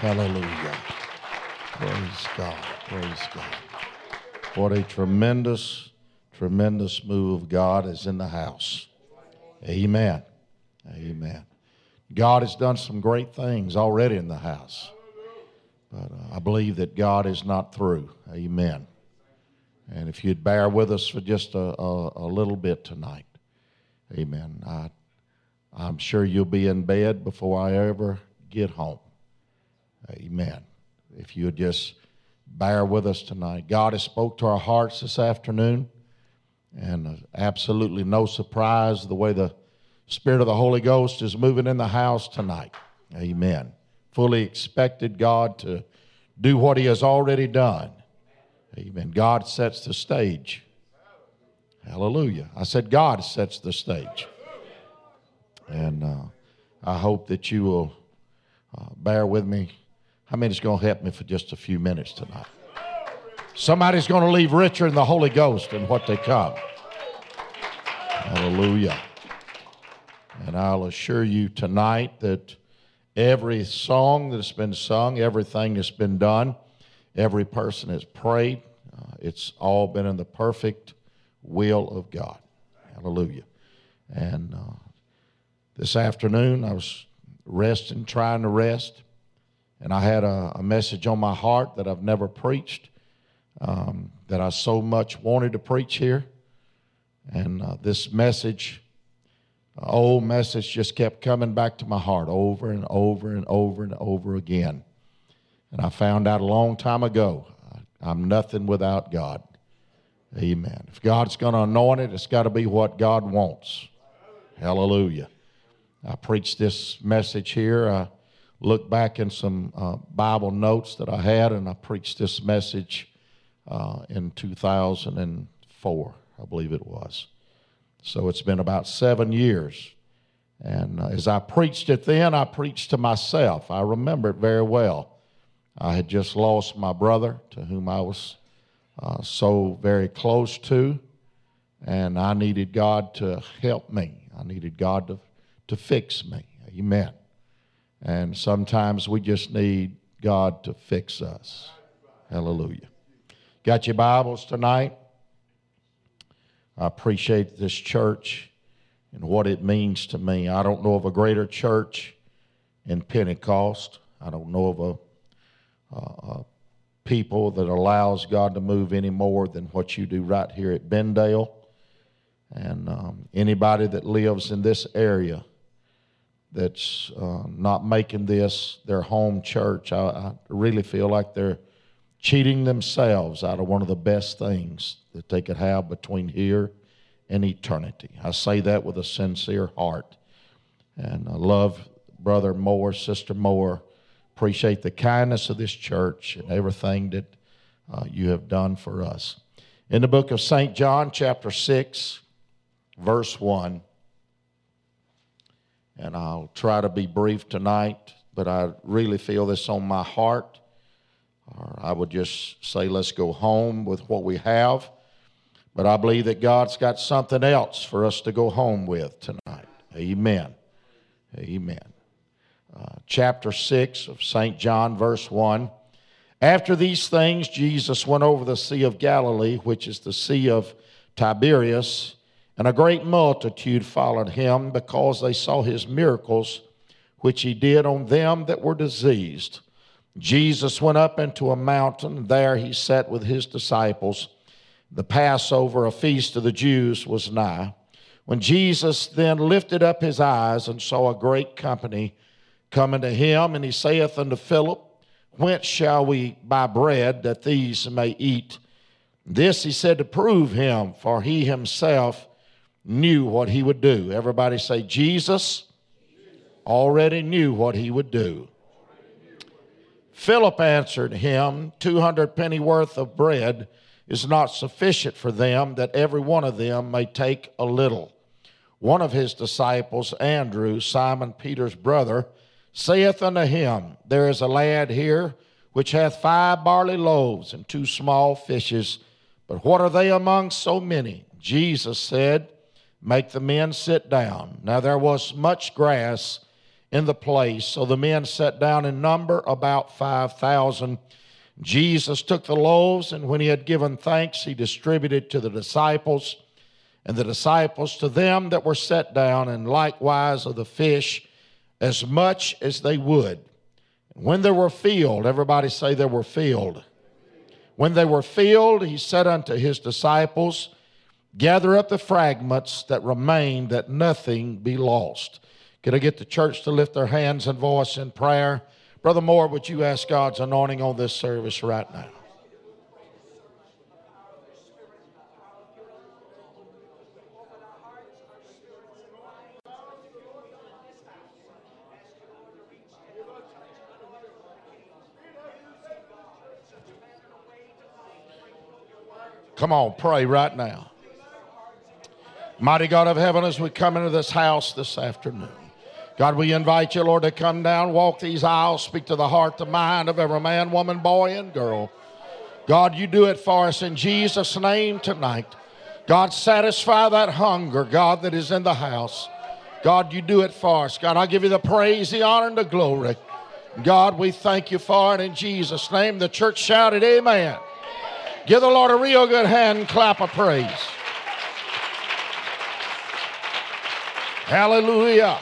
Hallelujah. Praise God. Praise God. What a tremendous, tremendous move of God is in the house. Amen. Amen. God has done some great things already in the house. But I believe that God is not through. Amen. And if you'd bear with us for just a little bit tonight. Amen. I'm sure you'll be in bed before I ever get home. Amen. If you'll just bear with us tonight. God has spoke to our hearts this afternoon. And absolutely no surprise the way the Spirit of the Holy Ghost is moving in the house tonight. Amen. Fully expected God to do what He has already done. Amen. God sets the stage. Hallelujah. I said God sets the stage. And I hope that you will bear with me. I mean, it's going to help me for just a few minutes tonight. Somebody's going to leave richer in the Holy Ghost than what they come. Hallelujah. And I'll assure you tonight that every song that's been sung, everything that's been done, every person that's prayed, it's all been in the perfect will of God. Hallelujah. And this afternoon I was trying to rest, and I had a message on my heart that I've never preached, that I so much wanted to preach here. And this message, old message, just kept coming back to my heart over and over and over and over again. And I found out a long time ago, I'm nothing without God. Amen. If God's going to anoint it, it's got to be what God wants. Hallelujah. I preached this message here. I looked back in some Bible notes that I had, and I preached this message in 2004, I believe it was. So it's been about 7 years. And as I preached it then, I preached to myself. I remember it very well. I had just lost my brother, to whom I was so very close to, and I needed God to help me. I needed God to fix me. Amen. And sometimes we just need God to fix us. Hallelujah. Got your Bibles tonight? I appreciate this church and what it means to me. I don't know of a greater church in Pentecost. I don't know of a people that allows God to move any more than what you do right here at Bendale. And anybody that lives in this area that's not making this their home church, I really feel like they're cheating themselves out of one of the best things that they could have between here and eternity. I say that with a sincere heart. And I love Brother Moore, Sister Moore. Appreciate the kindness of this church and everything that you have done for us. In the book of St. John, chapter 6, verse 1, and I'll try to be brief tonight, but I really feel this on my heart. Or I would just say, let's go home with what we have. But I believe that God's got something else for us to go home with tonight. Amen. Amen. Chapter 6 of St. John, verse 1. After these things, Jesus went over the Sea of Galilee, which is the Sea of Tiberias, and a great multitude followed him because they saw his miracles, which he did on them that were diseased. Jesus went up into a mountain. There he sat with his disciples. The Passover, a feast of the Jews, was nigh. When Jesus then lifted up his eyes and saw a great company come unto him, and he saith unto Philip, Whence shall we buy bread that these may eat? This he said to prove him, for he himself knew what he would do. Everybody say, Jesus already knew what he would do. Philip answered him, 200 penny worth of bread is not sufficient for them, that every one of them may take a little. One of his disciples, Andrew, Simon Peter's brother, saith unto him, There is a lad here which hath 5 barley loaves and 2 small fishes, but what are they among so many? Jesus said, Make the men sit down. Now there was much grass in the place. So the men sat down in number, about 5,000. Jesus took the loaves, and when he had given thanks, he distributed to the disciples, and the disciples to them that were set down, and likewise of the fish, as much as they would. When they were filled, everybody say they were filled. When they were filled, he said unto his disciples, gather up the fragments that remain, that nothing be lost. Could I get the church to lift their hands and voice in prayer? Brother Moore, would you ask God's anointing on this service right now? Come on, pray right now. Mighty God of heaven, as we come into this house this afternoon, God, we invite you, Lord, to come down, walk these aisles, speak to the heart, the mind of every man, woman, boy, and girl. God, you do it for us in Jesus' name tonight. God, satisfy that hunger, God, that is in the house. God, you do it for us. God, I give you the praise, the honor, and the glory. God, we thank you for it in Jesus' name. The church shouted, amen. Give the Lord a real good hand and clap of praise. Hallelujah.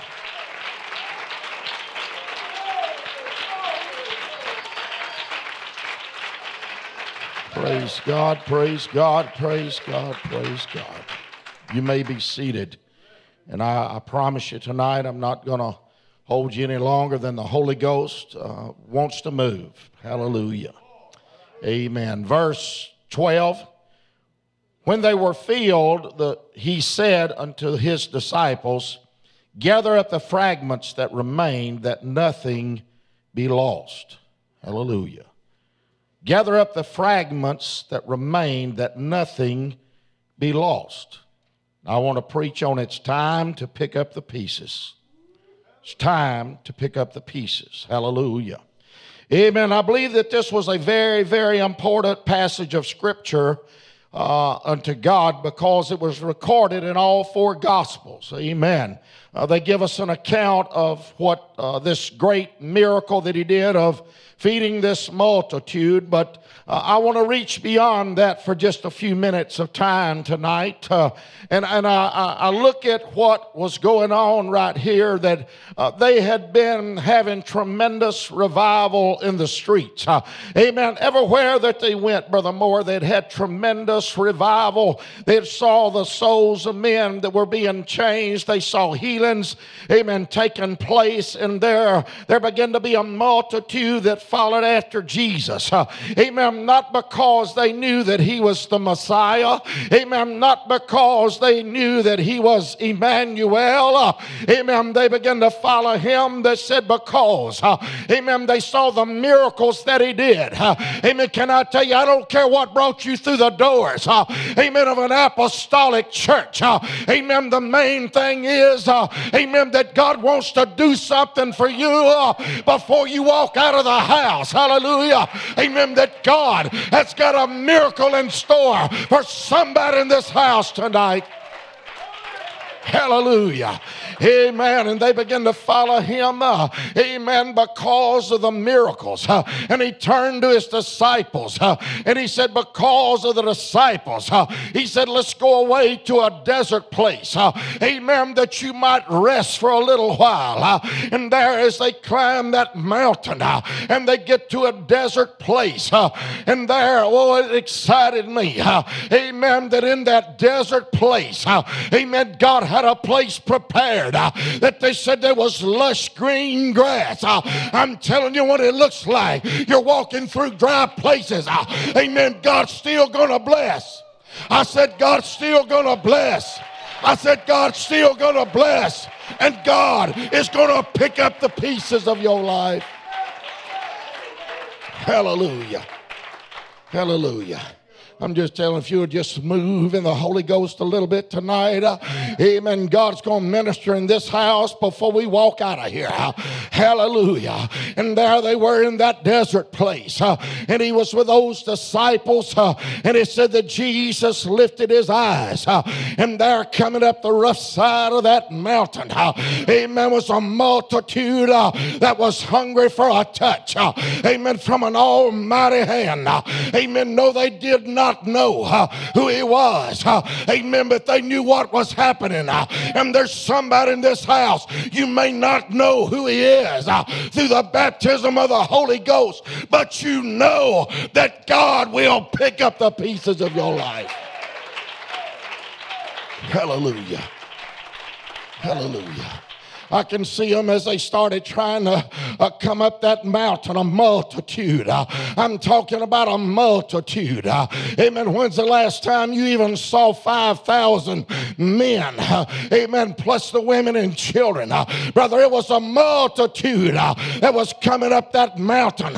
Praise God, praise God, praise God, praise God. You may be seated. And I promise you tonight I'm not going to hold you any longer than the Holy Ghost wants to move. Hallelujah. Amen. Verse 12, when they were filled, he said unto his disciples, gather up the fragments that remain, that nothing be lost. Hallelujah. Gather up the fragments that remain, that nothing be lost. I want to preach on it's time to pick up the pieces. It's time to pick up the pieces. Hallelujah. Amen. I believe that this was a very, very important passage of Scripture unto God, because it was recorded in all four Gospels. Amen. They give us an account of what this great miracle that he did of feeding this multitude, but I want to reach beyond that for just a few minutes of time tonight. And I look at what was going on right here, that they had been having tremendous revival in the streets. Amen. Everywhere that they went, Brother Moore, they'd had tremendous revival. They saw the souls of men that were being changed. They saw healings, amen, taking place. And there began to be a multitude that followed after Jesus. Amen. Not because they knew that he was the Messiah. Amen. Not because they knew that he was Emmanuel. Amen. They began to follow him. They said because. Amen. They saw the miracles that he did. Amen. Can I tell you, I don't care what brought you through the door. Amen, of an apostolic church. Amen, the main thing is, amen, that God wants to do something for you before you walk out of the house. Hallelujah. Amen, that God has got a miracle in store for somebody in this house tonight. Hallelujah. Amen. And they begin to follow him. Amen. Because of the miracles. And he turned to his disciples. And he said, because of the disciples. He said, let's go away to a desert place. Amen. That you might rest for a little while. And there as they climb that mountain. And they get to a desert place. And there, oh, it excited me. Amen. That in that desert place. Amen. God had a place prepared. That they said there was lush green grass. I'm telling you what it looks like. You're walking through dry places. Amen. God's still going to bless. I said, God's still going to bless. I said, God's still going to bless. And God is going to pick up the pieces of your life. Hallelujah. Hallelujah. I'm just telling, if you would just move in the Holy Ghost a little bit tonight, amen, God's going to minister in this house before we walk out of here. Hallelujah. And there they were in that desert place, and he was with those disciples, and it said that Jesus lifted his eyes, and there coming up the rough side of that mountain, amen, was a multitude that was hungry for a touch, amen, from an almighty hand. Amen. No, they did not know who he was. Amen. But they knew what was happening. And there's somebody in this house, you may not know who he is through the baptism of the Holy Ghost, but you know that God will pick up the pieces of your life. Hallelujah. Hallelujah. I can see them as they started trying to come up that mountain, a multitude. I'm talking about a multitude. Amen. When's the last time you even saw 5,000 men? Amen. Plus the women and children. Brother, it was a multitude that was coming up that mountain.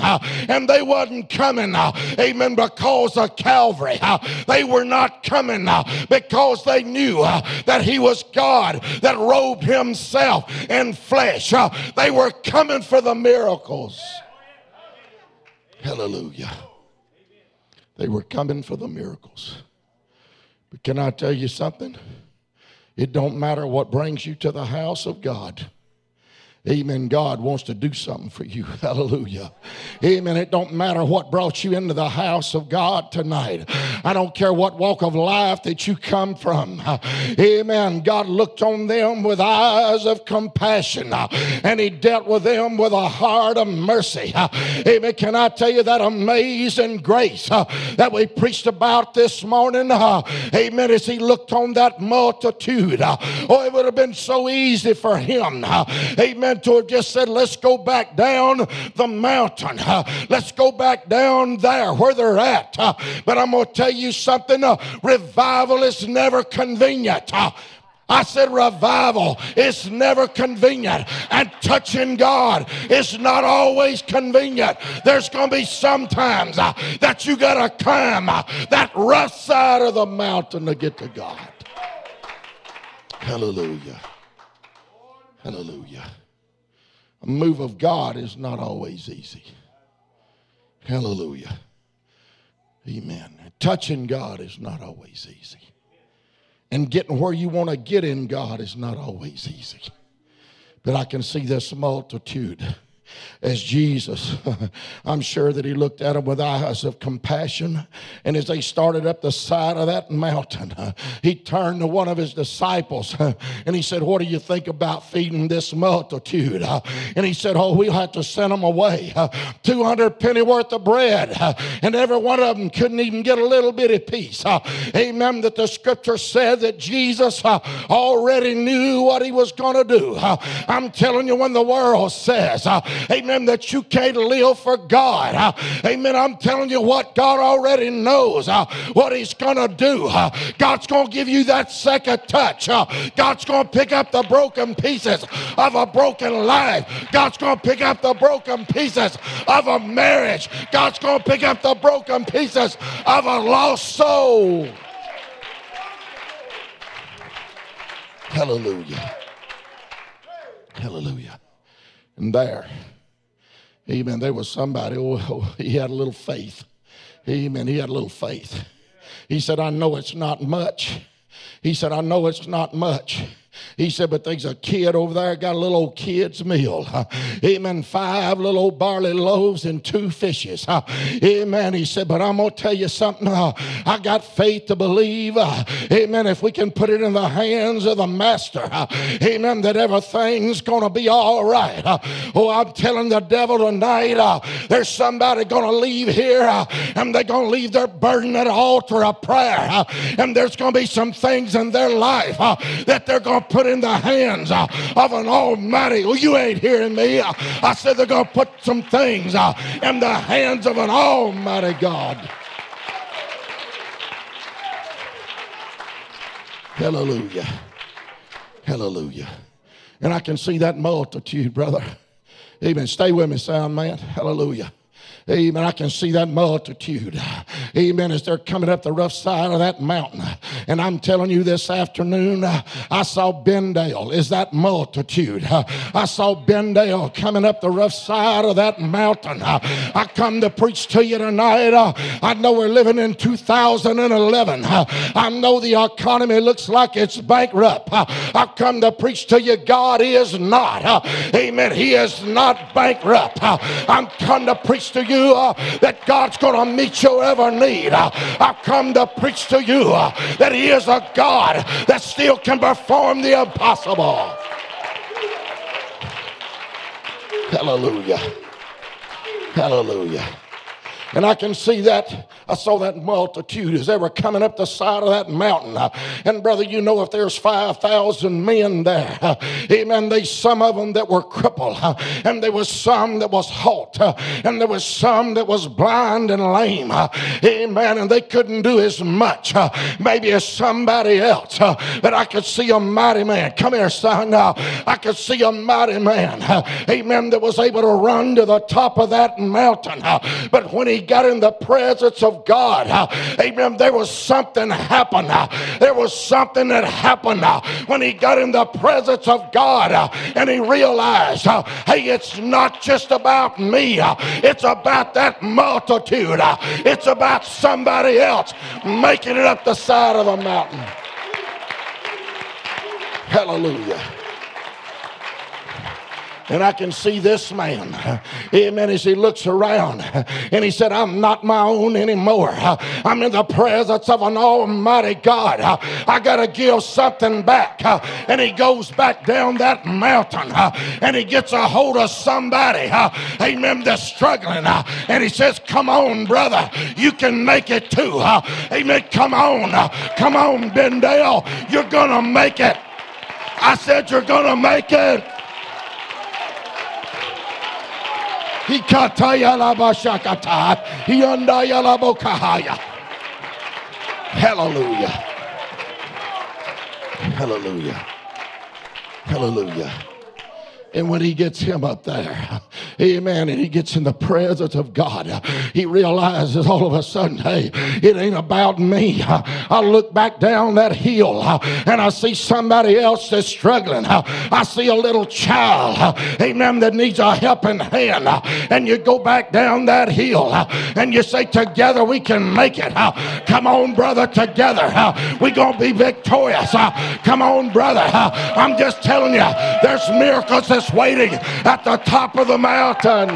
And they wasn't coming, amen, because of Calvary. They were not coming because they knew that he was God that robed himself and flesh. They were coming for the miracles. Hallelujah. They were coming for the miracles. But can I tell you something? It don't matter what brings you to the house of God. Amen. God wants to do something for you. Hallelujah. Amen. It don't matter what brought you into the house of God tonight. I don't care what walk of life that you come from. Amen. God looked on them with eyes of compassion, and he dealt with them with a heart of mercy. Amen. Can I tell you that amazing grace that we preached about this morning? Amen. As he looked on that multitude, it would have been so easy for him. Amen. To have just said, let's go back down the mountain. Let's go back down there where they're at. But I'm going to tell you something. Revival is never convenient. I said revival is never convenient. And touching God is not always convenient. There's going to be some times that you got to climb that rough side of the mountain to get to God. Hallelujah. Hallelujah. A move of God is not always easy. Hallelujah. Amen. Touching God is not always easy. And getting where you want to get in God is not always easy. But I can see this multitude as Jesus, I'm sure that he looked at them with eyes of compassion. And as they started up the side of that mountain, he turned to one of his disciples and he said, what do you think about feeding this multitude? And he said, we'll have to send them away. 200 penny worth of bread. And every one of them couldn't even get a little bitty piece. Amen. That the scripture said that Jesus already knew what he was going to do. I'm telling you, when the world says, amen, that you can't live for God. Amen. I'm telling you what God already knows, what he's going to do. God's going to give you that second touch. God's going to pick up the broken pieces of a broken life. God's going to pick up the broken pieces of a marriage. God's going to pick up the broken pieces of a lost soul. Hallelujah. Hallelujah. And there, amen, there was somebody, he had a little faith. Amen, he had a little faith. He said, I know it's not much. He said, I know it's not much. He said, but there's a kid over there, got a little old kid's meal. Amen. 5 little old barley loaves and 2 fishes. Amen. He said, but I'm going to tell you something. I got faith to believe. Amen. If we can put it in the hands of the master. Amen. That everything's going to be all right. I'm telling the devil tonight, there's somebody going to leave here and they're going to leave their burden at the altar of prayer. And there's going to be some things in their life that they're going to put in the hands of an almighty. Well, you ain't hearing me. I said they're going to put some things in the hands of an almighty God. Hallelujah. Hallelujah. And I can see that multitude, brother. Amen. Stay with me, sound man. Hallelujah. Amen. I can see that multitude. Amen. As they're coming up the rough side of that mountain. And I'm telling you this afternoon, I saw Bendale is that multitude. I saw Bendale coming up the rough side of that mountain. I come to preach to you tonight. I know we're living in 2011. I know the economy looks like it's bankrupt. I come to preach to you, God is not. Amen. He is not bankrupt. I'm come to preach to you that God's going to meet your every need. I've come to preach to you that He is a God that still can perform the impossible. Hallelujah. Hallelujah. And I can see that. I saw that multitude as they were coming up the side of that mountain. And brother, you know if there's 5,000 men there, amen, they some of them that were crippled, and there was some that was halt, and there was some that was blind and lame, amen, and they couldn't do as much, maybe as somebody else, but I could see a mighty man. Come here, son. I could see a mighty man, amen, that was able to run to the top of that mountain, but when he got in the presence of God, amen, there was something happen. There was something that happened when he got in the presence of God, and he realized, hey, it's not just about me. It's about that multitude. It's about somebody else making it up the side of the mountain. Hallelujah. And I can see this man, amen, as he looks around and he said, I'm not my own anymore. I'm in the presence of an almighty God. I got to give something back. And he goes back down that mountain and he gets a hold of somebody, amen, that's struggling. And he says, come on, brother, you can make it too. Amen, come on. Come on, Bendale, you're going to make it. I said, you're going to make it. Hallelujah. Hallelujah. Hallelujah. And when he gets him up there, amen, and he gets in the presence of God, he realizes all of a sudden, hey, it ain't about me. I look back down that hill and I see somebody else that's struggling. I see a little child, amen, that needs a helping hand. And you go back down that hill and you say, together we can make it. Come on, brother, together. We're going to be victorious. Come on, brother. I'm just telling you, there's miracles that waiting at the top of the mountain.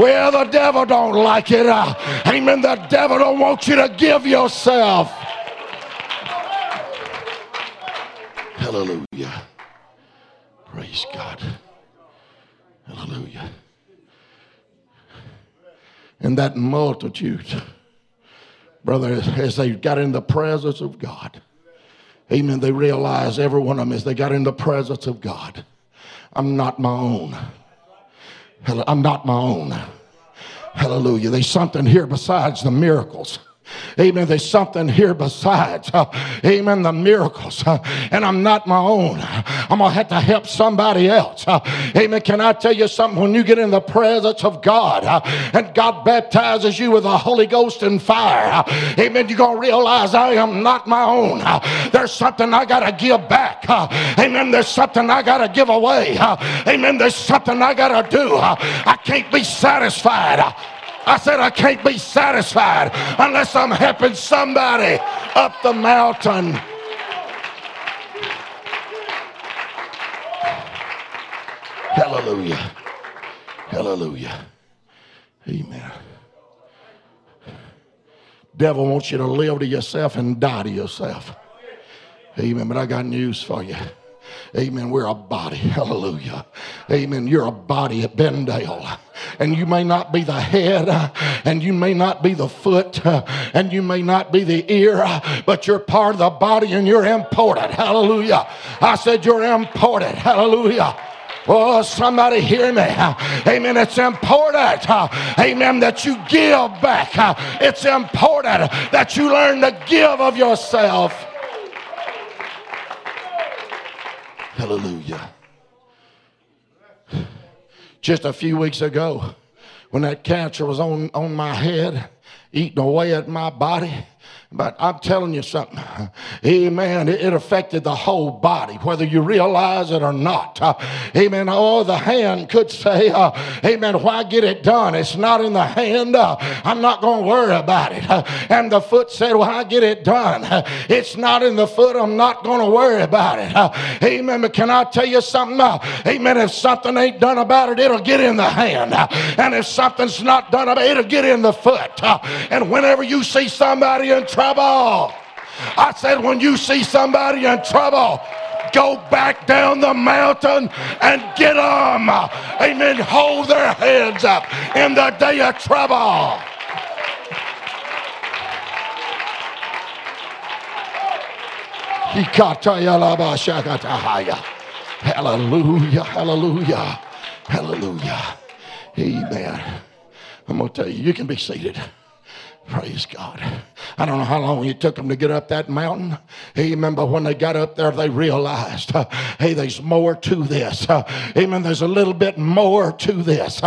Well, the devil don't like it. Amen. The devil don't want you to give yourself. Hallelujah. Praise God. Hallelujah. And that multitude, brother, as they got in the presence of God, amen, they realized, every one of them, as they got in the presence of God, I'm not my own. I'm not my own. Hallelujah. There's something here besides the miracles. Amen. There's something here besides, amen, the miracles. And I'm not my own. I'm going to have to help somebody else. Amen. Can I tell you something? When you get in the presence of God and God baptizes you with the Holy Ghost and fire, amen, you're going to realize I am not my own. There's something I got to give back. Amen. There's something I got to give away. Amen. There's something I got to do. I can't be satisfied. I said, I can't be satisfied unless I'm helping somebody up the mountain. Hallelujah. Hallelujah. Amen. Devil wants you to live to yourself and die to yourself. Amen. But I got news for you. Amen. We're a body. Hallelujah. Amen. You're a body at Bendale. And you may not be the head, and you may not be the foot, and you may not be the ear, but you're part of the body and you're important. Hallelujah. I said you're important. Hallelujah. Oh, somebody hear me. Amen. It's important, amen, that you give back. It's important that you learn to give of yourself. Hallelujah. just a few weeks ago when that cancer was on my head, eating away at my body. But I'm telling you something, amen, it affected the whole body, whether you realize it or not, amen. Oh, the hand could say, amen, why get it done? It's not in the hand. I'm not going to worry about it. And the foot said, why get it done? It's not in the foot. I'm not going to worry about it. Amen, but can I tell you something? Amen, if something ain't done about it, it'll get in the hand. And if something's not done about it, it'll get in the foot. And whenever you see somebody in trouble. I said, when you see somebody in trouble, go back down the mountain and get them. Amen. Hold their heads up in the day of trouble. Hallelujah. Hallelujah. Hallelujah. Amen. I'm going to tell you, you can be seated. Praise God. I don't know how long it took them to get up that mountain. Amen. But when they got up there, they realized, hey, there's more to this. Amen. There's a little bit more to this.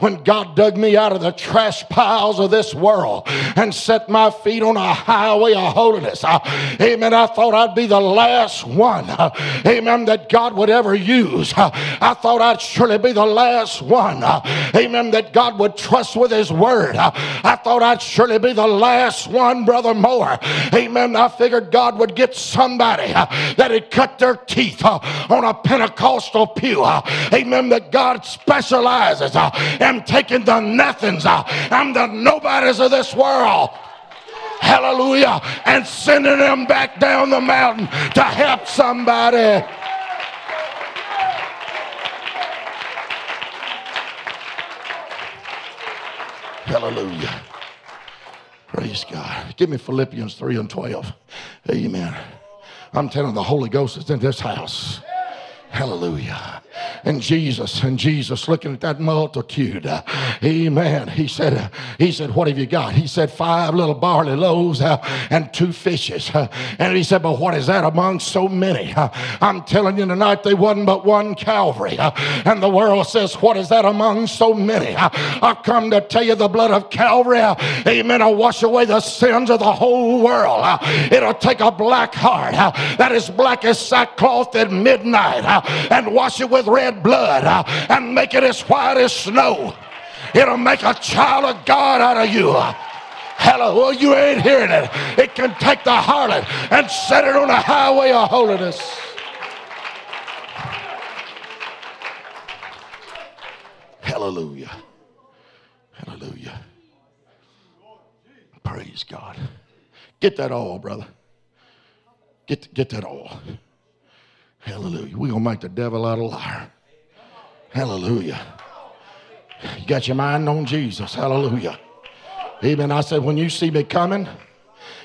When God dug me out of the trash piles of this world and set my feet on a highway of holiness, amen, I thought I'd be the last one, amen, that God would ever use. I thought I'd surely be the last one, amen, that God would trust with his word. I thought I'd surely be the last one, Brother Moore. Amen. I figured God would get somebody that had cut their teeth on a Pentecostal pew. Amen. That God specializes in taking the nothings and the nobodies of this world. Hallelujah. And sending them back down the mountain to help somebody. Hallelujah. Praise God. Give me Philippians 3:12. Amen. I'm telling you, the Holy Ghost is in this house. Hallelujah. And Jesus looking at that multitude, amen, he said, what have you got? He said, 5 little barley loaves and 2 fishes. And he said, but what is that among so many? I'm telling you tonight, there wasn't but one Calvary. And the world says, what is that among so many? I've come to tell you the blood of Calvary, amen, will wash away the sins of the whole world. It'll take a black heart that is black as sackcloth at midnight and wash it with red blood and make it as white as snow. It'll make a child of God out of you. Hallelujah. You ain't hearing it. It can take the harlot and set it on a highway of holiness. Hallelujah. Hallelujah. Praise God. Get that oil, brother. Get that oil. Hallelujah. We're going to make the devil out a liar. Hallelujah. You got your mind on Jesus. Hallelujah. Amen. I said, when you see me coming,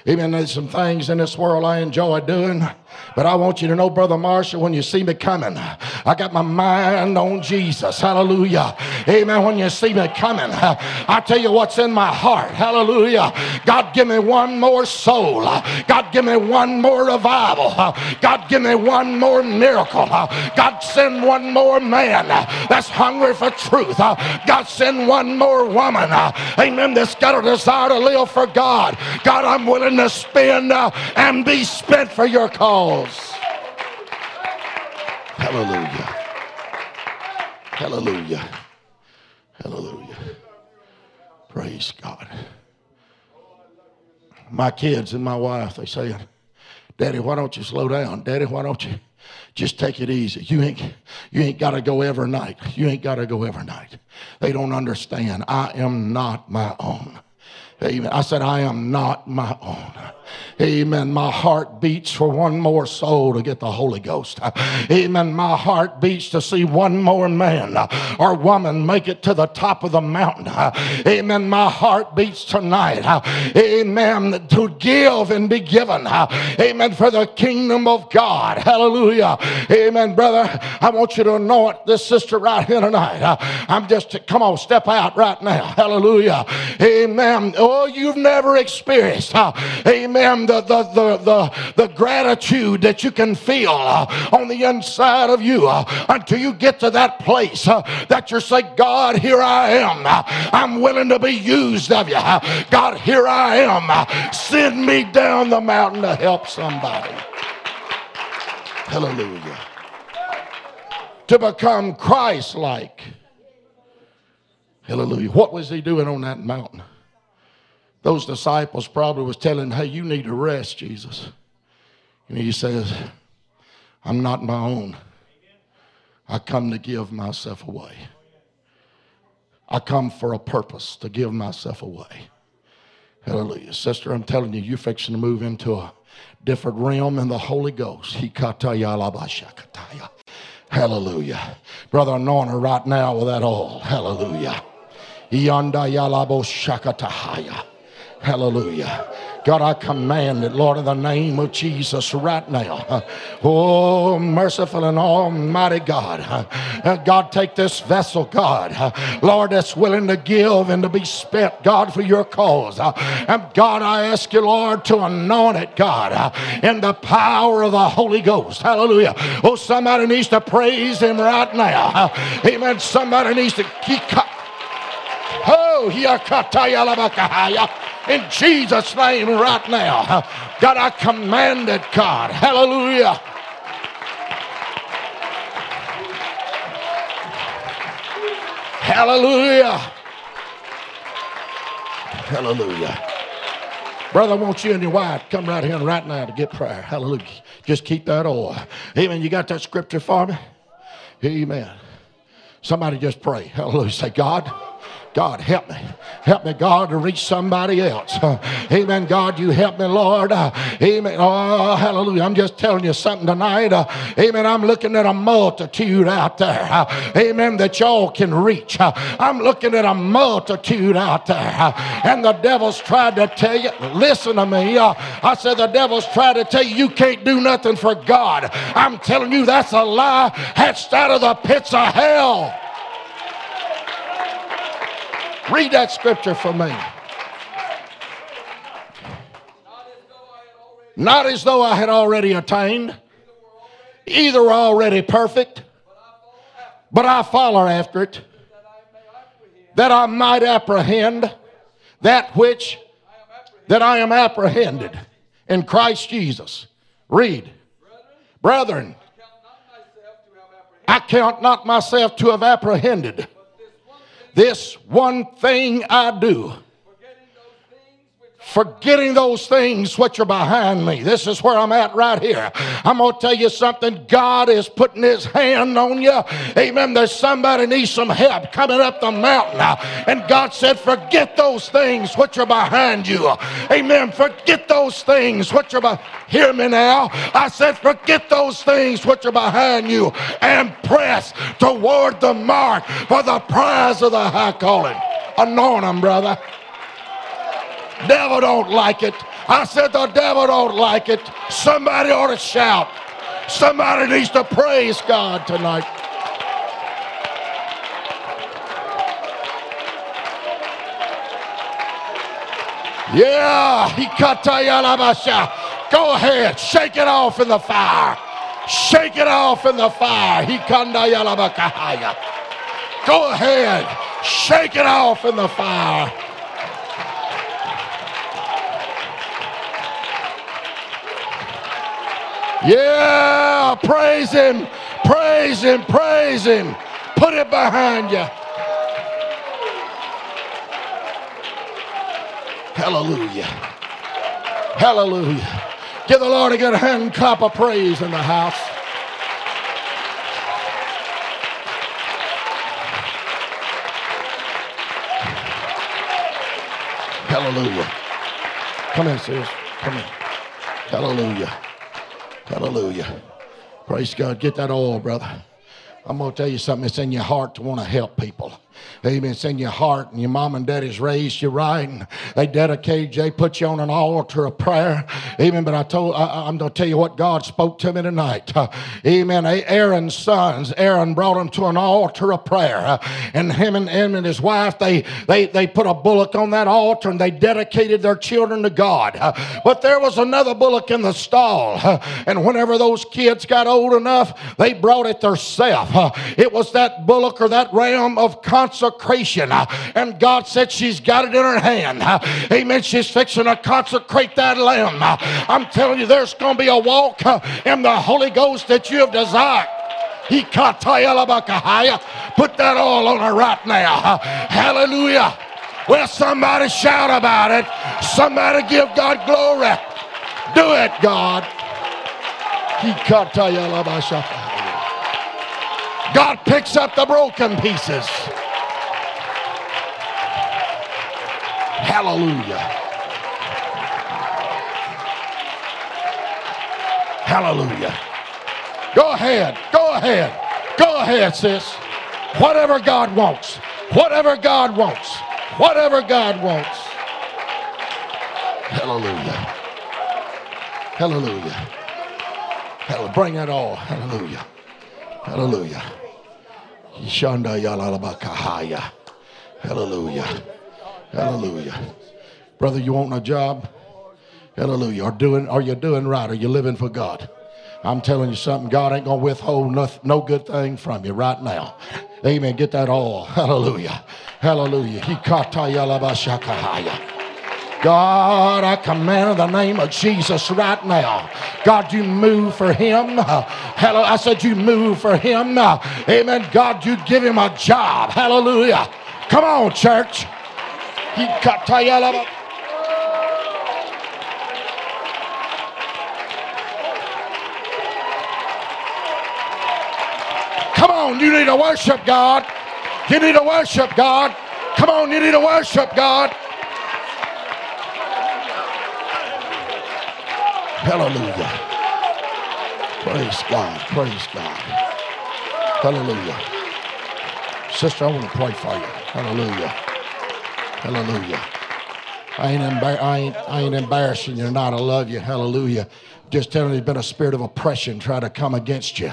amen, there's some things in this world I enjoy doing. But I want you to know, Brother Marshall, when you see me coming, I got my mind on Jesus. Hallelujah. Amen. When you see me coming, I tell you what's in my heart. Hallelujah. God, give me one more soul. God, give me one more revival. God, give me one more miracle. God, send one more man that's hungry for truth. God, send one more woman. Amen. That's got a desire to live for God. God, I'm willing to spend and be spent for your cause. Hallelujah. Hallelujah. Hallelujah. Praise God. My kids and my wife, they say, Daddy, why don't you slow down? Daddy, why don't you just take it easy? You ain't got to go every night. You ain't got to go every night. They don't understand. I am not my own. Amen. I said, I am not my own. Amen. My heart beats for one more soul to get the Holy Ghost. Amen. My heart beats to see one more man or woman make it to the top of the mountain. Amen. My heart beats tonight. Amen. To give and be given. Amen. For the kingdom of God. Hallelujah. Amen. Brother, I want you to anoint this sister right here tonight. Come on, step out right now. Hallelujah. Amen. Oh, you've never experienced. Amen. am the gratitude that you can feel on the inside of you until you get to that place that you say, God, here I am. I'm willing to be used of you. God, here I am. Send me down the mountain to help somebody. Hallelujah. To become Christ-like. Hallelujah. What was he doing on that mountain? Those disciples probably was telling, hey, you need to rest, Jesus. And he says, I'm not my own. I come to give myself away. I come for a purpose, to give myself away. Hallelujah. Sister, I'm telling you, you're fixing to move into a different realm in the Holy Ghost. Hallelujah. Brother, anoint her right now with that oil. Hallelujah. Hallelujah. God, I command it, Lord, in the name of Jesus right now. Oh, merciful and almighty God. God, take this vessel, God. Lord, that's willing to give and to be spent, God, for your cause. And God, I ask you, Lord, to anoint it, God, in the power of the Holy Ghost. Hallelujah. Oh, somebody needs to praise him right now. Amen. Somebody needs to kick up. Oh, in Jesus' name right now. God, I command it, God. Hallelujah. Hallelujah. Hallelujah. Brother, I want you and your wife come right here and right now to get prayer. Hallelujah. Just keep that oil. Amen. You got that scripture for me? Amen. Somebody just pray. Hallelujah. Say, God, help me. Help me, God, to reach somebody else. Amen. God, you help me, Lord. Amen. Oh, hallelujah. I'm just telling you something tonight. Amen. I'm looking at a multitude out there. Amen. That y'all can reach. I'm looking at a multitude out there. And the devil's tried to tell you, listen to me. I said the devil's tried to tell you can't do nothing for God. I'm telling you that's a lie hatched out of the pits of hell. Read that scripture for me. Not as though I had already attained, either were already perfect, but I follow after it, that I might apprehend that which that I am apprehended in Christ Jesus. Read. Brethren, I count not myself to have apprehended. This one thing I do, forgetting those things which are behind me. This is where I'm at right here. I'm going to tell you something. God is putting his hand on you. Amen. There's somebody needs some help coming up the mountain. And God said, forget those things which are behind you. Amen. Forget those things which are behind you. Hear me now. I said, forget those things which are behind you and press toward the mark for the prize of the high calling. Anoint them, brother. Devil don't like it. I said the devil don't like it. Somebody ought to shout. Somebody needs to praise God tonight. Yeah. Go ahead. Shake it off in the fire. Shake it off in the fire. Go ahead. Shake it off in the fire. Yeah, praise him, praise him, praise him. Put it behind you. Hallelujah. Hallelujah. Give the Lord a good hand clap of praise in the house. Hallelujah. Come in, sis. Come in. Hallelujah. Hallelujah. Praise God. Get that oil, brother. I'm going to tell you something. It's in your heart to want to help people. Amen. It's in your heart, and your mom and daddy's raised you right, and they dedicated you. They put you on an altar of prayer. Amen. But I'm going to tell you what God spoke to me tonight. Amen. Aaron's sons, Aaron brought them to an altar of prayer. And him and his wife, they put a bullock on that altar, and they dedicated their children to God. But there was another bullock in the stall. And whenever those kids got old enough, they brought it themselves. It was that bullock or that ram of consecration. And God said she's got it in her hand. Amen. She's fixing to consecrate that lamb. I'm telling you, there's going to be a walk in the Holy Ghost that you have desired. Put that all on her right now. Hallelujah. Well, somebody shout about it. Somebody give God glory. Do it, God. God picks up the broken pieces. Hallelujah. Hallelujah. Go ahead, sis. Whatever God wants. Hallelujah. Bring it all. Hallelujah. Hallelujah. Brother, you want a job? Hallelujah. Are you doing right? Are you living for God? I'm telling you something. God ain't going to withhold no good thing from you right now. Amen. Get that all. Hallelujah. God, I command in the name of Jesus right now. God, you move for him. I said you move for him. Amen. God, you give him a job. Hallelujah. Come on, church. Come on, you need to worship God. You need to worship God. Come on, you need to worship God. Hallelujah. Praise God. Hallelujah. Sister, I want to pray for you. Hallelujah. I ain't embarrassing you tonight. I love you. Hallelujah. Just telling you, there's been a spirit of oppression trying to come against you.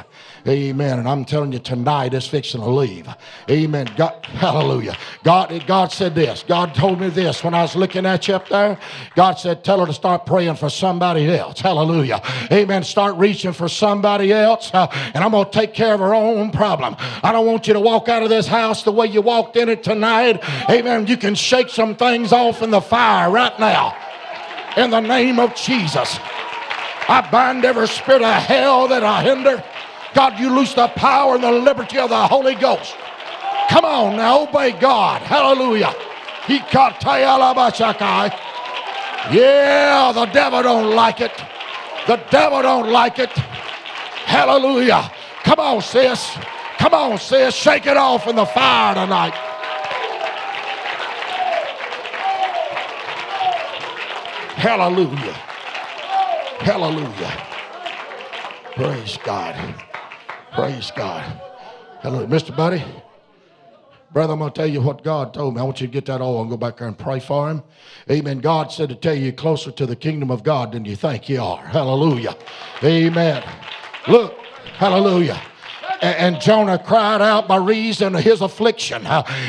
Amen. And I'm telling you, tonight it's fixing to leave. Amen. God, hallelujah. God said this. God told me this when I was looking at you up there. God said, tell her to start praying for somebody else. Hallelujah. Amen. Start reaching for somebody else. And I'm going to take care of her own problem. I don't want you to walk out of this house the way you walked in it tonight. Amen. You can shake some things off in the fire right now. In the name of Jesus. I bind every spirit of hell that I hinder. God, you loose the power and the liberty of the Holy Ghost. Come on now, obey God. Hallelujah. Yeah, the devil don't like it. Hallelujah. Come on, sis. Shake it off in the fire tonight. Hallelujah. Praise God. Hallelujah. Mr. Buddy, brother, I'm going to tell you what God told me. I want you to get that oil and go back there and pray for him. Amen. God said to tell you, you're closer to the kingdom of God than you think you are. Hallelujah. Amen. Look. Hallelujah. And Jonah cried out by reason of his affliction.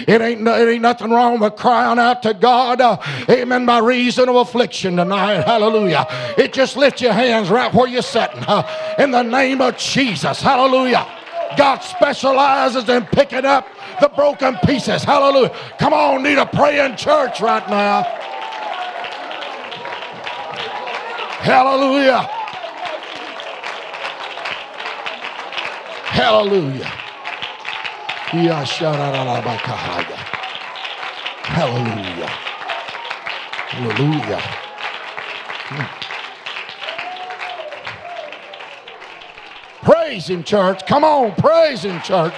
It ain't nothing wrong with crying out to God. Amen. By reason of affliction tonight. Hallelujah. It just lift your hands right where you're sitting. In the name of Jesus. Hallelujah. God specializes in picking up the broken pieces. Hallelujah. Come on, need a praying church right now. Hallelujah. Hallelujah. Hallelujah. Praise him, church. Come on, praise him, church.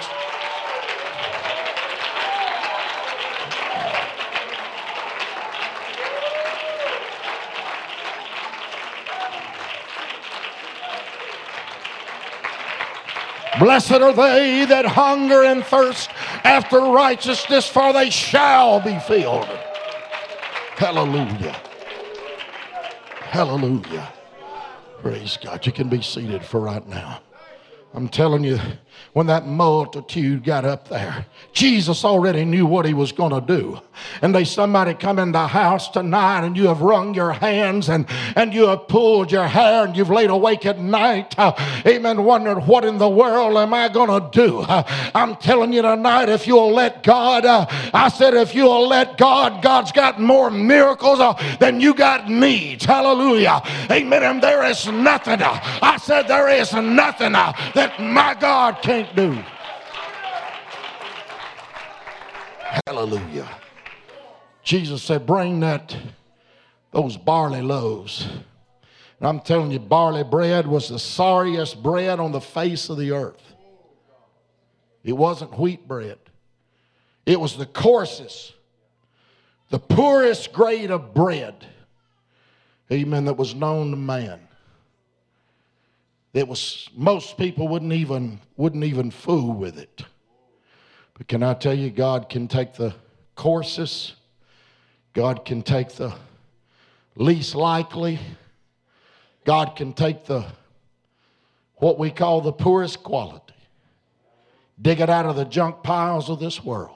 Blessed are they that hunger and thirst after righteousness, for they shall be filled. Hallelujah. Hallelujah. Praise God. You can be seated for right now. I'm telling you, when that multitude got up there, Jesus already knew what he was going to do. And they somebody come in the house tonight, and you have wrung your hands, and you have pulled your hair, and you've laid awake at night, amen, wondering what in the world am I going to do? I'm telling you tonight, if you'll let God, if you'll let God, God's got more miracles than you got needs. Hallelujah. Amen. And there is nothing. There is nothing that my God can't do. Hallelujah. Jesus said, bring those barley loaves. And I'm telling you, barley bread was the sorriest bread on the face of the earth. It wasn't wheat bread. It was the coarsest, the poorest grade of bread, amen, that was known to man. It was, most people wouldn't even fool with it. But can I tell you, God can take the coarsest, God can take the least likely, God can take the, what we call the poorest quality, dig it out of the junk piles of this world,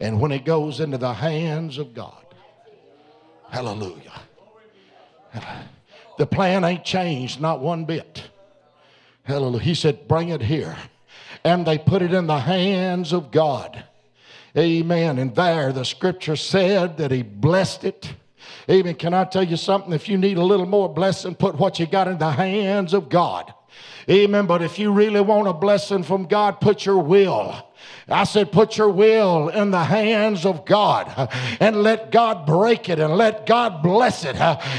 and when it goes into the hands of God, hallelujah. The plan ain't changed, not one bit. Hallelujah. He said, bring it here. And they put it in the hands of God. Amen. And there the scripture said that he blessed it. Amen. Can I tell you something? If you need a little more blessing, put what you got in the hands of God. Amen. But if you really want a blessing from God, put your will. I said, put your will in the hands of God, and let God break it, and let God bless it,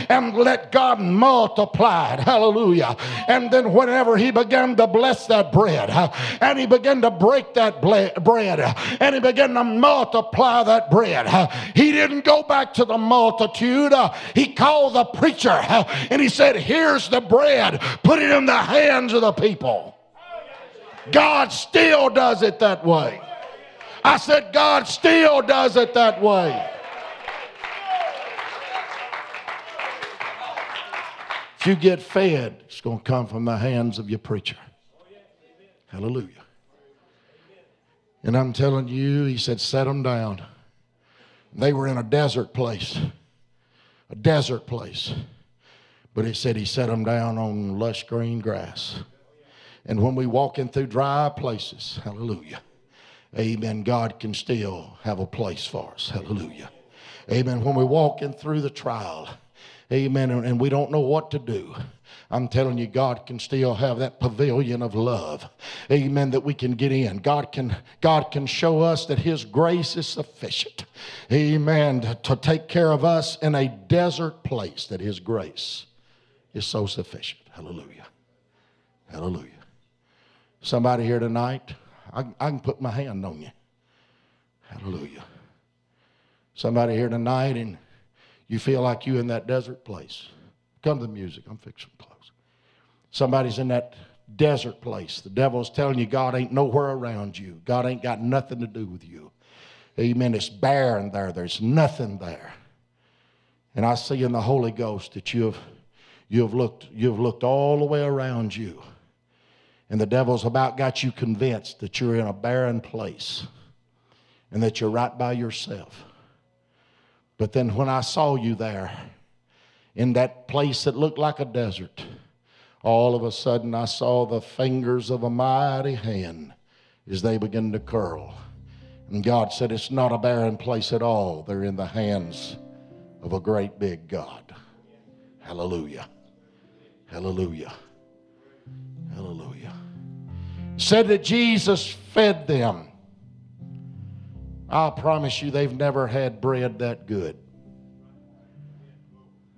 and let God multiply it. Hallelujah. And then whenever he began to bless that bread, and he began to break that bread, and he began to multiply that bread, he didn't go back to the multitude. He called the preacher, and he said, here's the bread. Put it in the hands of the people. God still does it that way. I said, God still does it that way. If you get fed, it's going to come from the hands of your preacher. Hallelujah. And I'm telling you, he said, set them down. They were in a desert place. But he said he set them down on lush green grass. And when we walk in through dry places, hallelujah, amen, God can still have a place for us, hallelujah. Amen, when we walk in through the trial, amen, and we don't know what to do, I'm telling you, God can still have that pavilion of love, amen, that we can get in. God can show us that his grace is sufficient, amen, to take care of us in a desert place, that his grace is so sufficient, hallelujah, hallelujah. Somebody here tonight, I can put my hand on you. Hallelujah. Somebody here tonight, and you feel like you're in that desert place. Come to the music. I'm fixing to close. Somebody's in that desert place. The devil's telling you God ain't nowhere around you. God ain't got nothing to do with you. Amen. It's barren there. There's nothing there. And I see in the Holy Ghost that you've looked all the way around you. And the devil's about got you convinced that you're in a barren place and that you're right by yourself. But then when I saw you there in that place that looked like a desert, all of a sudden I saw the fingers of a mighty hand as they began to curl. And God said, it's not a barren place at all. They're in the hands of a great big God. Hallelujah. Hallelujah. Hallelujah. Said that Jesus fed them. I'll promise you they've never had bread that good.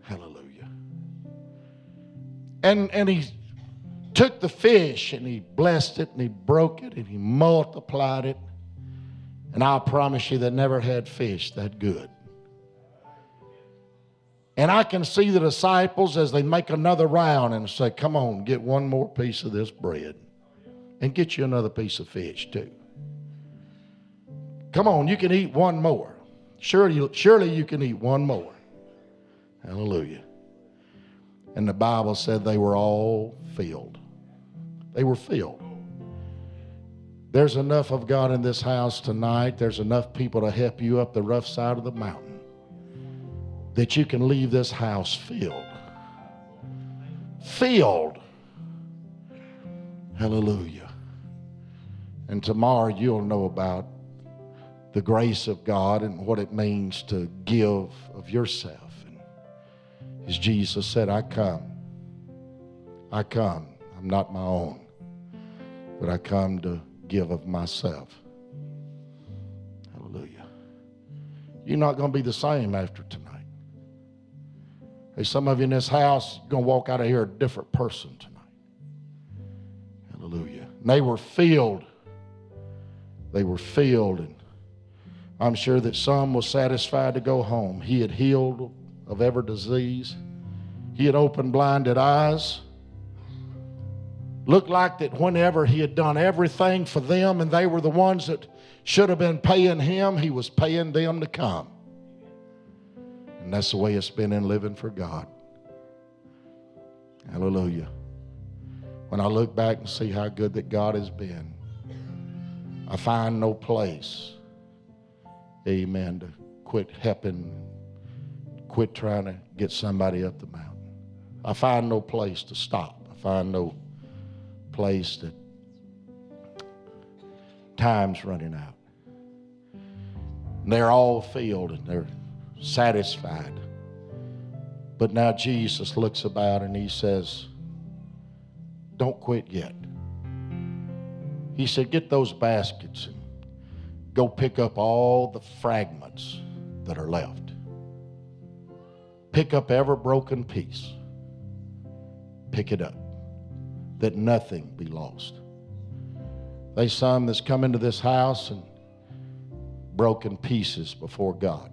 Hallelujah. And he took the fish and he blessed it and he broke it and he multiplied it. And I'll promise you they never had fish that good. And I can see the disciples as they make another round and say, come on, get one more piece of this bread. And get you another piece of fish too. Come on, you can eat one more. Surely you can eat one more. Hallelujah. And the Bible said they were all filled. They were filled. There's enough of God in this house tonight. There's enough people to help you up the rough side of the mountain that you can leave this house filled. Filled. Hallelujah. And tomorrow you'll know about the grace of God and what it means to give of yourself. And as Jesus said, I come. I'm not my own, but I come to give of myself. Hallelujah. You're not going to be the same after tonight. Hey, some of you in this house, you're going to walk out of here a different person tonight. Hallelujah. And they were filled. They were filled, and I'm sure that some was satisfied to go home. He had healed of every disease. He had opened blinded eyes. Looked like that whenever he had done everything for them and they were the ones that should have been paying him, he was paying them to come. And that's the way it's been in living for God. Hallelujah. When I look back and see how good that God has been, I find no place, amen, to quit helping, quit trying to get somebody up the mountain. I find no place to stop. I find no place that time's running out. And they're all filled and they're satisfied. But now Jesus looks about and he says, don't quit yet. He said, get those baskets and go pick up all the fragments that are left. Pick up every broken piece. Pick it up, that nothing be lost. There's some that's come into this house and broken pieces before God.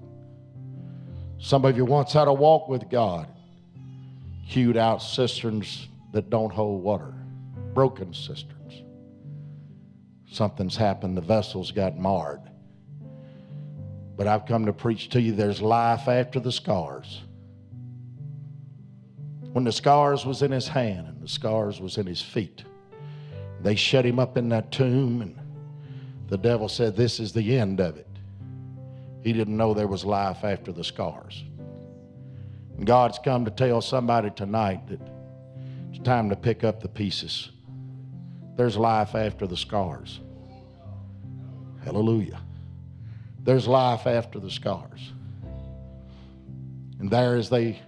Some of you once had a walk with God, hewed out cisterns that don't hold water, broken cisterns. Something's happened. The vessel's got marred. But I've come to preach to you there's life after the scars. When the scars was in his hand and the scars was in his feet, they shut him up in that tomb and the devil said, this is the end of it. He didn't know there was life after the scars. And God's come to tell somebody tonight that it's time to pick up the pieces. There's life after the scars. Hallelujah. There's life after the scars. And there as they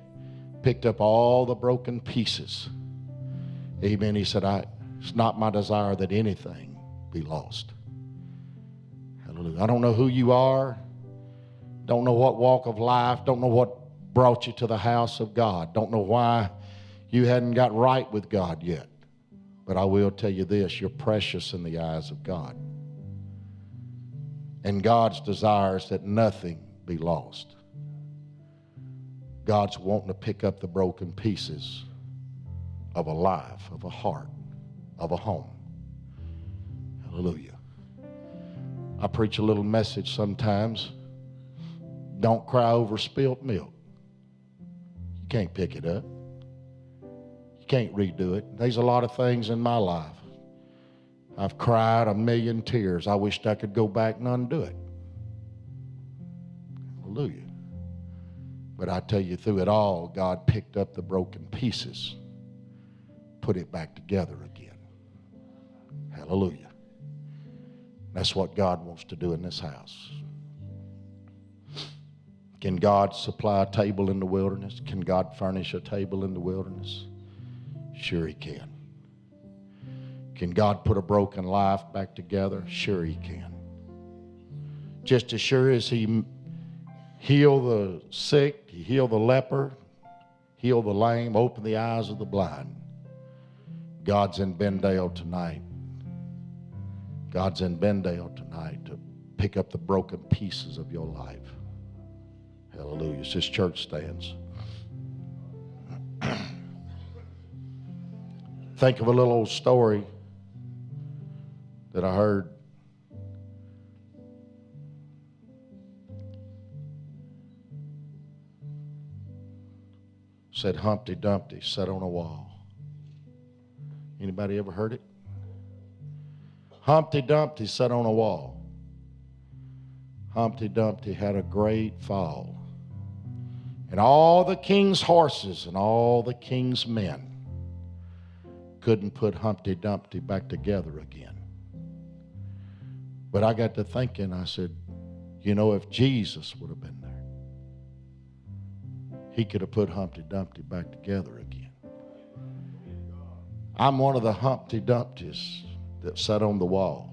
picked up all the broken pieces, amen, he said, it's not my desire that anything be lost. Hallelujah. I don't know who you are. Don't know what walk of life. Don't know what brought you to the house of God. Don't know why you hadn't got right with God yet. But I will tell you this, you're precious in the eyes of God. And God's desires that nothing be lost. God's wanting to pick up the broken pieces of a life, of a heart, of a home. Hallelujah. I preach a little message sometimes. Don't cry over spilt milk. You can't pick it up. Can't redo it. There's a lot of things in my life. I've cried a million tears. I wished I could go back and undo it. Hallelujah. But I tell you, through it all, God picked up the broken pieces, put it back together again. Hallelujah. That's what God wants to do in this house. Can God supply a table in the wilderness? Can God furnish a table in the wilderness? Sure he can. Can God put a broken life back together? Sure he can. Just as sure as he healed the sick, he healed the leper, healed the lame, opened the eyes of the blind. God's in Bendale tonight. God's in Bendale tonight to pick up the broken pieces of your life. Hallelujah. As this church stands. Think of a little old story that I heard said Humpty Dumpty sat on a wall. Anybody ever heard it? Humpty Dumpty sat on a wall. Humpty Dumpty had a great fall. And all the king's horses and all the king's men couldn't put Humpty Dumpty back together again. But I got to thinking, I said, you know, if Jesus would have been there, he could have put Humpty Dumpty back together again. I'm one of the Humpty Dumptys that sat on the wall.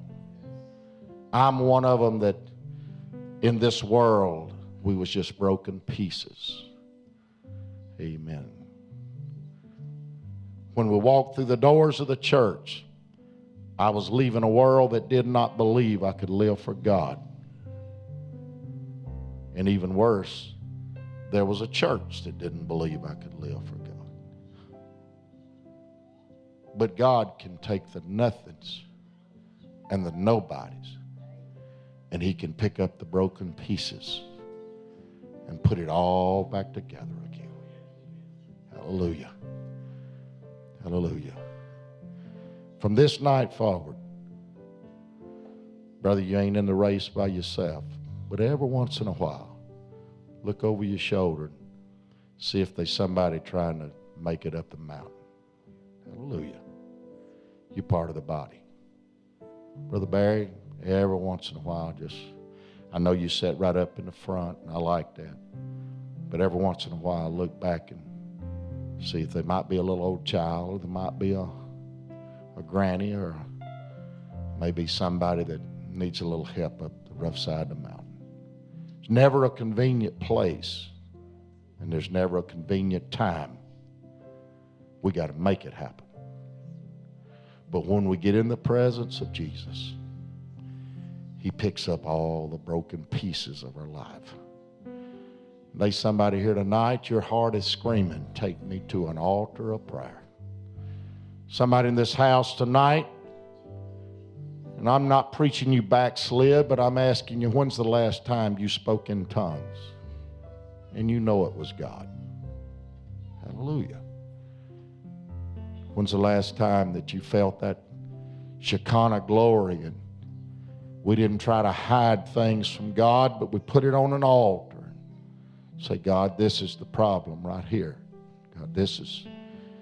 I'm one of them that in this world, we was just broken pieces. Amen. When we walked through the doors of the church, I was leaving a world that did not believe I could live for God. And even worse, there was a church that didn't believe I could live for God. But God can take the nothings and the nobodies, and he can pick up the broken pieces and put it all back together again. Hallelujah. Hallelujah. From this night forward, brother, you ain't in the race by yourself, but every once in a while, look over your shoulder and see if there's somebody trying to make it up the mountain. Hallelujah. You're part of the body. Brother Barry, every once in a while, just, I know you sat right up in the front, and I like that. But every once in a while, I look back and see if there might be a little old child, or there might be a granny, or maybe somebody that needs a little help up the rough side of the mountain. It's never a convenient place, and there's never a convenient time. We got to make it happen. But when we get in the presence of Jesus, he picks up all the broken pieces of our life. There's somebody here tonight, your heart is screaming, take me to an altar of prayer. Somebody in this house tonight, and I'm not preaching you backslid, but I'm asking you, when's the last time you spoke in tongues? And you know it was God. Hallelujah. When's the last time that you felt that Shekinah glory? And we didn't try to hide things from God, but we put it on an altar and say, God, this is the problem right here. God, this is,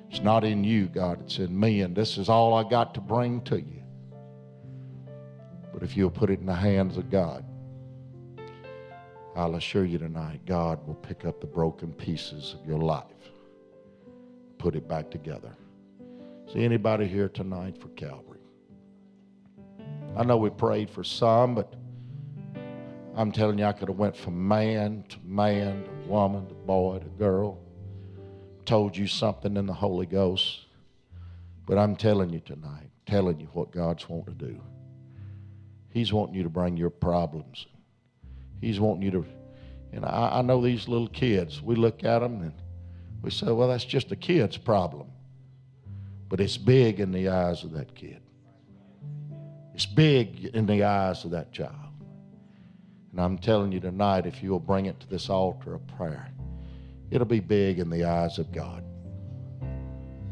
it's not in you, God, it's in me, and this is all I got to bring to you. But if you'll put it in the hands of God, I'll assure you tonight, God will pick up the broken pieces of your life, put it back together. Is there anybody here tonight for Calvary? I know we prayed for some, but I'm telling you, I could have went from man to woman to boy to girl, told you something in the Holy Ghost. But I'm telling you tonight, telling you what God's wanting to do. He's wanting you to bring your problems. He's wanting you to, and I know these little kids, we look at them and we say, well, that's just a kid's problem. But it's big in the eyes of that kid. It's big in the eyes of that child. And I'm telling you tonight, if you'll bring it to this altar of prayer, it'll be big in the eyes of God.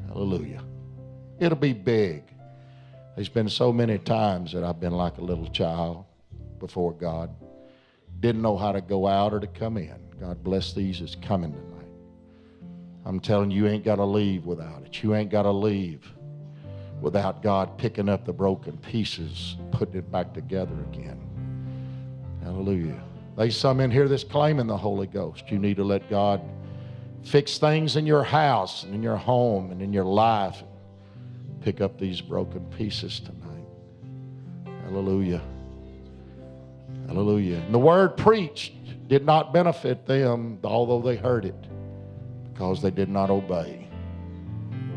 Hallelujah. It'll be big. There's been so many times that I've been like a little child before God. Didn't know how to go out or to come in. God bless these that's coming tonight. I'm telling you, you ain't got to leave without it. You ain't got to leave without God picking up the broken pieces, putting it back together again. Hallelujah. There's some in here that's claiming the Holy Ghost. You need to let God fix things in your house and in your home and in your life. Pick up these broken pieces tonight. Hallelujah. Hallelujah. And the word preached did not benefit them, although they heard it, because they did not obey.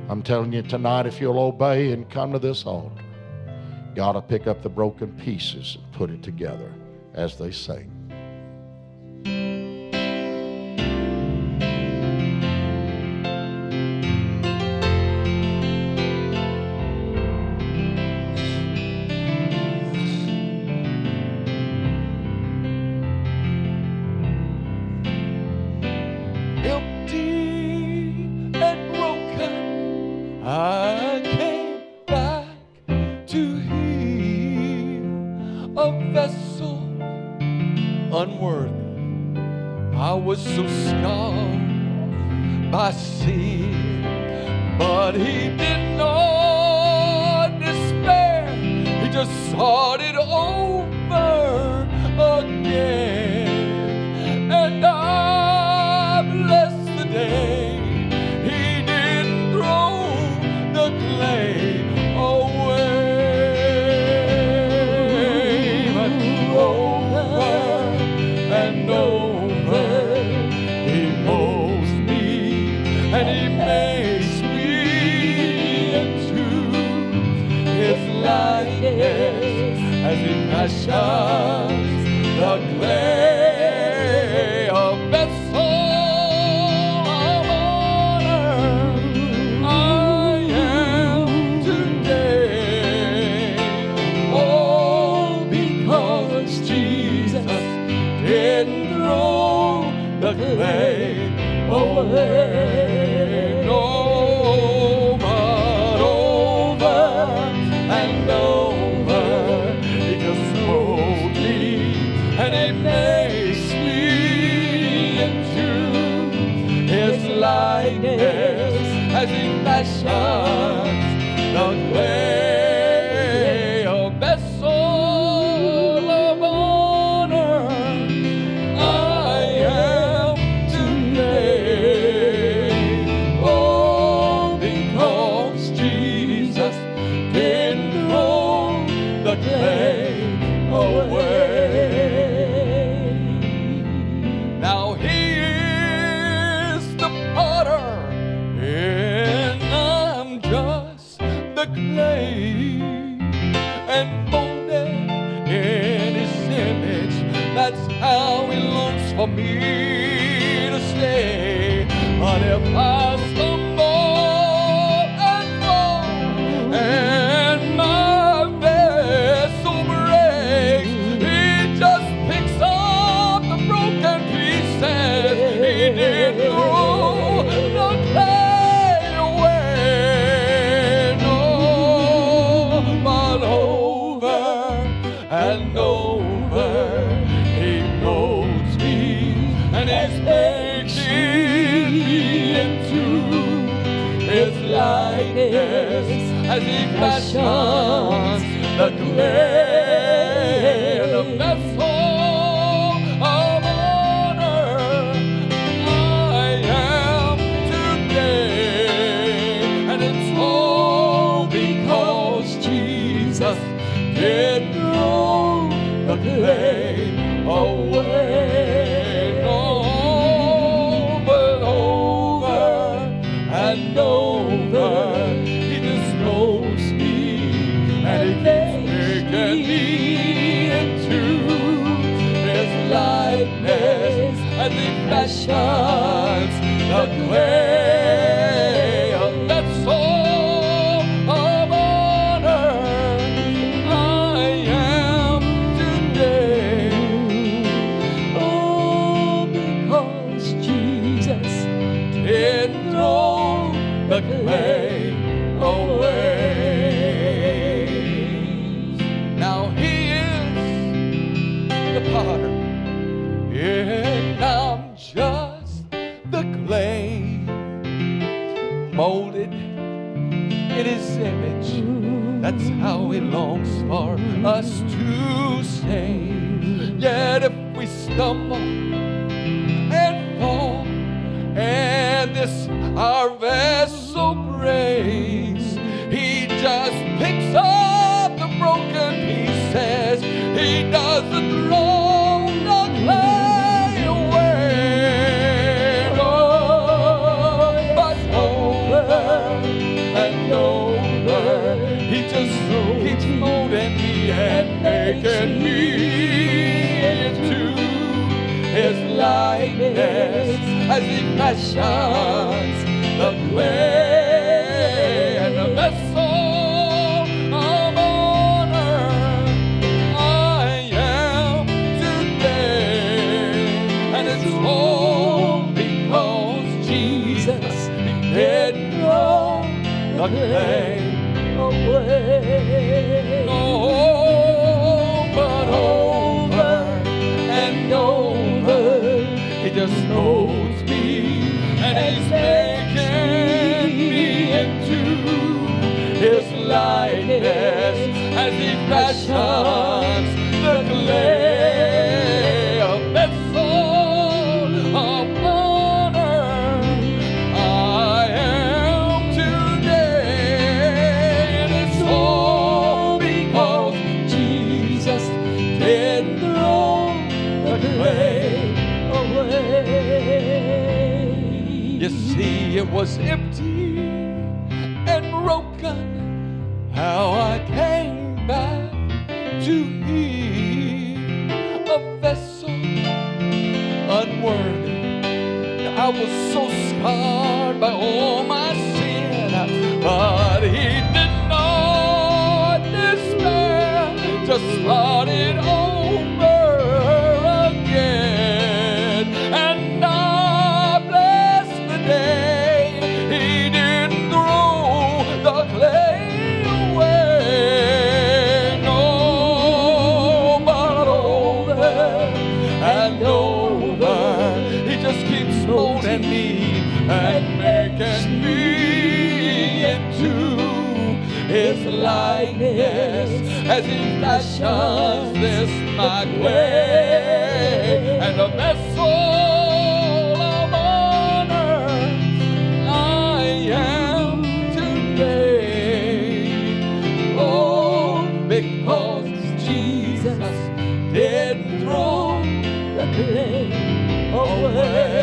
I'm telling you tonight, if you'll obey and come to this altar, God will pick up the broken pieces and put it together as they sing. Empty I was so scarred by sin, but he did not despair. He just sought it over again. And I bless the day he didn't throw the clay away. And over and over, as he fashions the clay, a vessel of honor I am today. Oh, because Jesus didn't throw the clay away. As he fashions the clay, a vessel of honor I am today. Oh, because Jesus didn't throw the clay away. Now he is the potter, the clay, and molded in his image. That's how he longs for me to stay. But if I stumble and fall, and my vessel breaks, he just picks up the broken pieces. He didn't throw the clay. And over he molds me, and he makes me into his likeness as he fashions the clay, the vessel of honor I am today. And it's all because Jesus did the clay away. Over, over and over, he just knows me, and he makes me into his likeness as he fashions the clay. The clay away. Now he is the potter, and I'm just the clay, molded in his image. That's how he longs for us to stay. Yet if we stumble and fall, and this our vessel breaks, he just picks up the broken pieces. He doesn't throw the clay away. Oh, but over and over, he just keeps molding me and making me into his likeness as he fashions the clay, and the vessel of honor I am today. And it's all because Jesus didn't throw the clay away. Oh, but over and over, he He just knows me, and He's making me into His likeness as He fashions the clay, a vessel of honor I am today. And it's all because Jesus did throw the clay away. You see, it was empty and broken. How I came back to Him, a vessel unworthy. I was so scarred by all my sin, but He did not despair to start it over again. And I bless the day He didn't throw the clay. And making me into His likeness as He fashions this my clay, and a vessel of honor I am today. Oh, because Jesus did throw the clay away.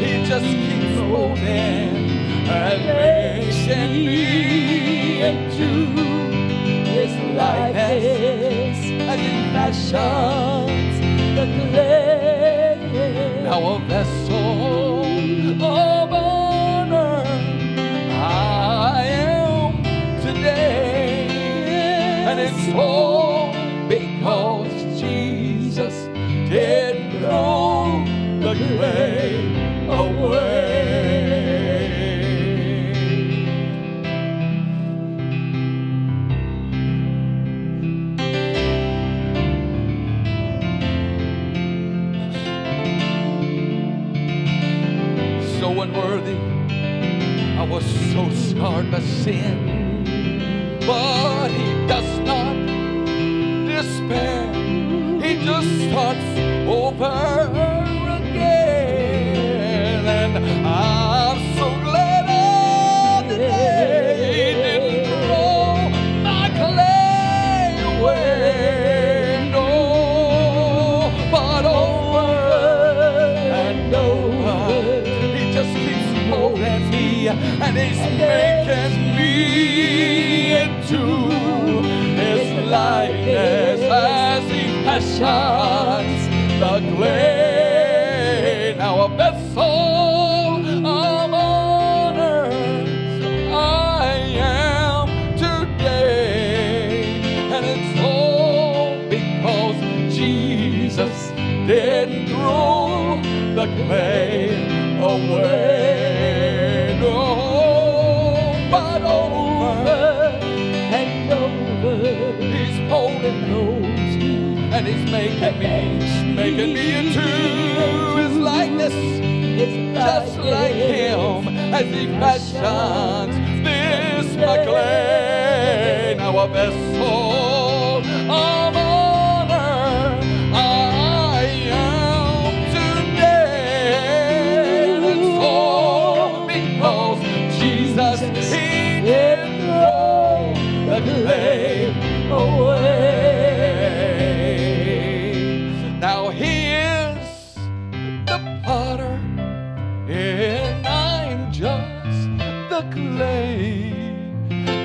He just keeps holding and making me into His likeness as He fashions the clay. Now a vessel of honor I am today, and it's all because Jesus did throw the clay away. So unworthy, I was so scarred by sin, but He does not despair. He just starts over. I'm so glad on the day He didn't throw my clay away. No, but over and over, He just keeps molding me, and He's making me into His likeness as He fashions the clay. Now a vessel of honor I am today, and it's all because Jesus didn't throw the clay away. No, but over and over, He's holding those, and He's making me into His likeness. Just like Him as He fashions this my clay. Now a vessel of honor I am today. It's all because Jesus, He did throw the clay away. Now He is the potter, and I'm just the clay.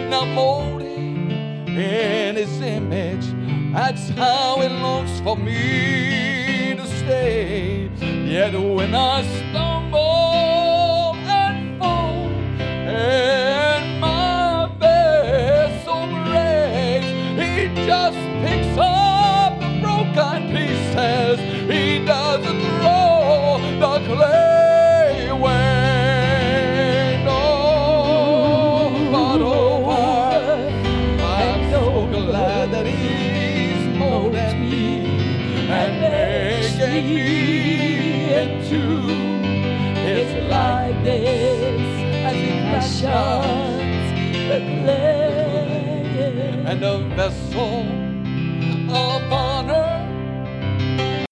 Now molding in His image, that's how it longs for me to stay. Yet when I stumble and fall, and my vessel breaks, He just picks up the broken pieces. He doesn't throw the clay. lead me into His likeness as He fashions the clay, and a vessel of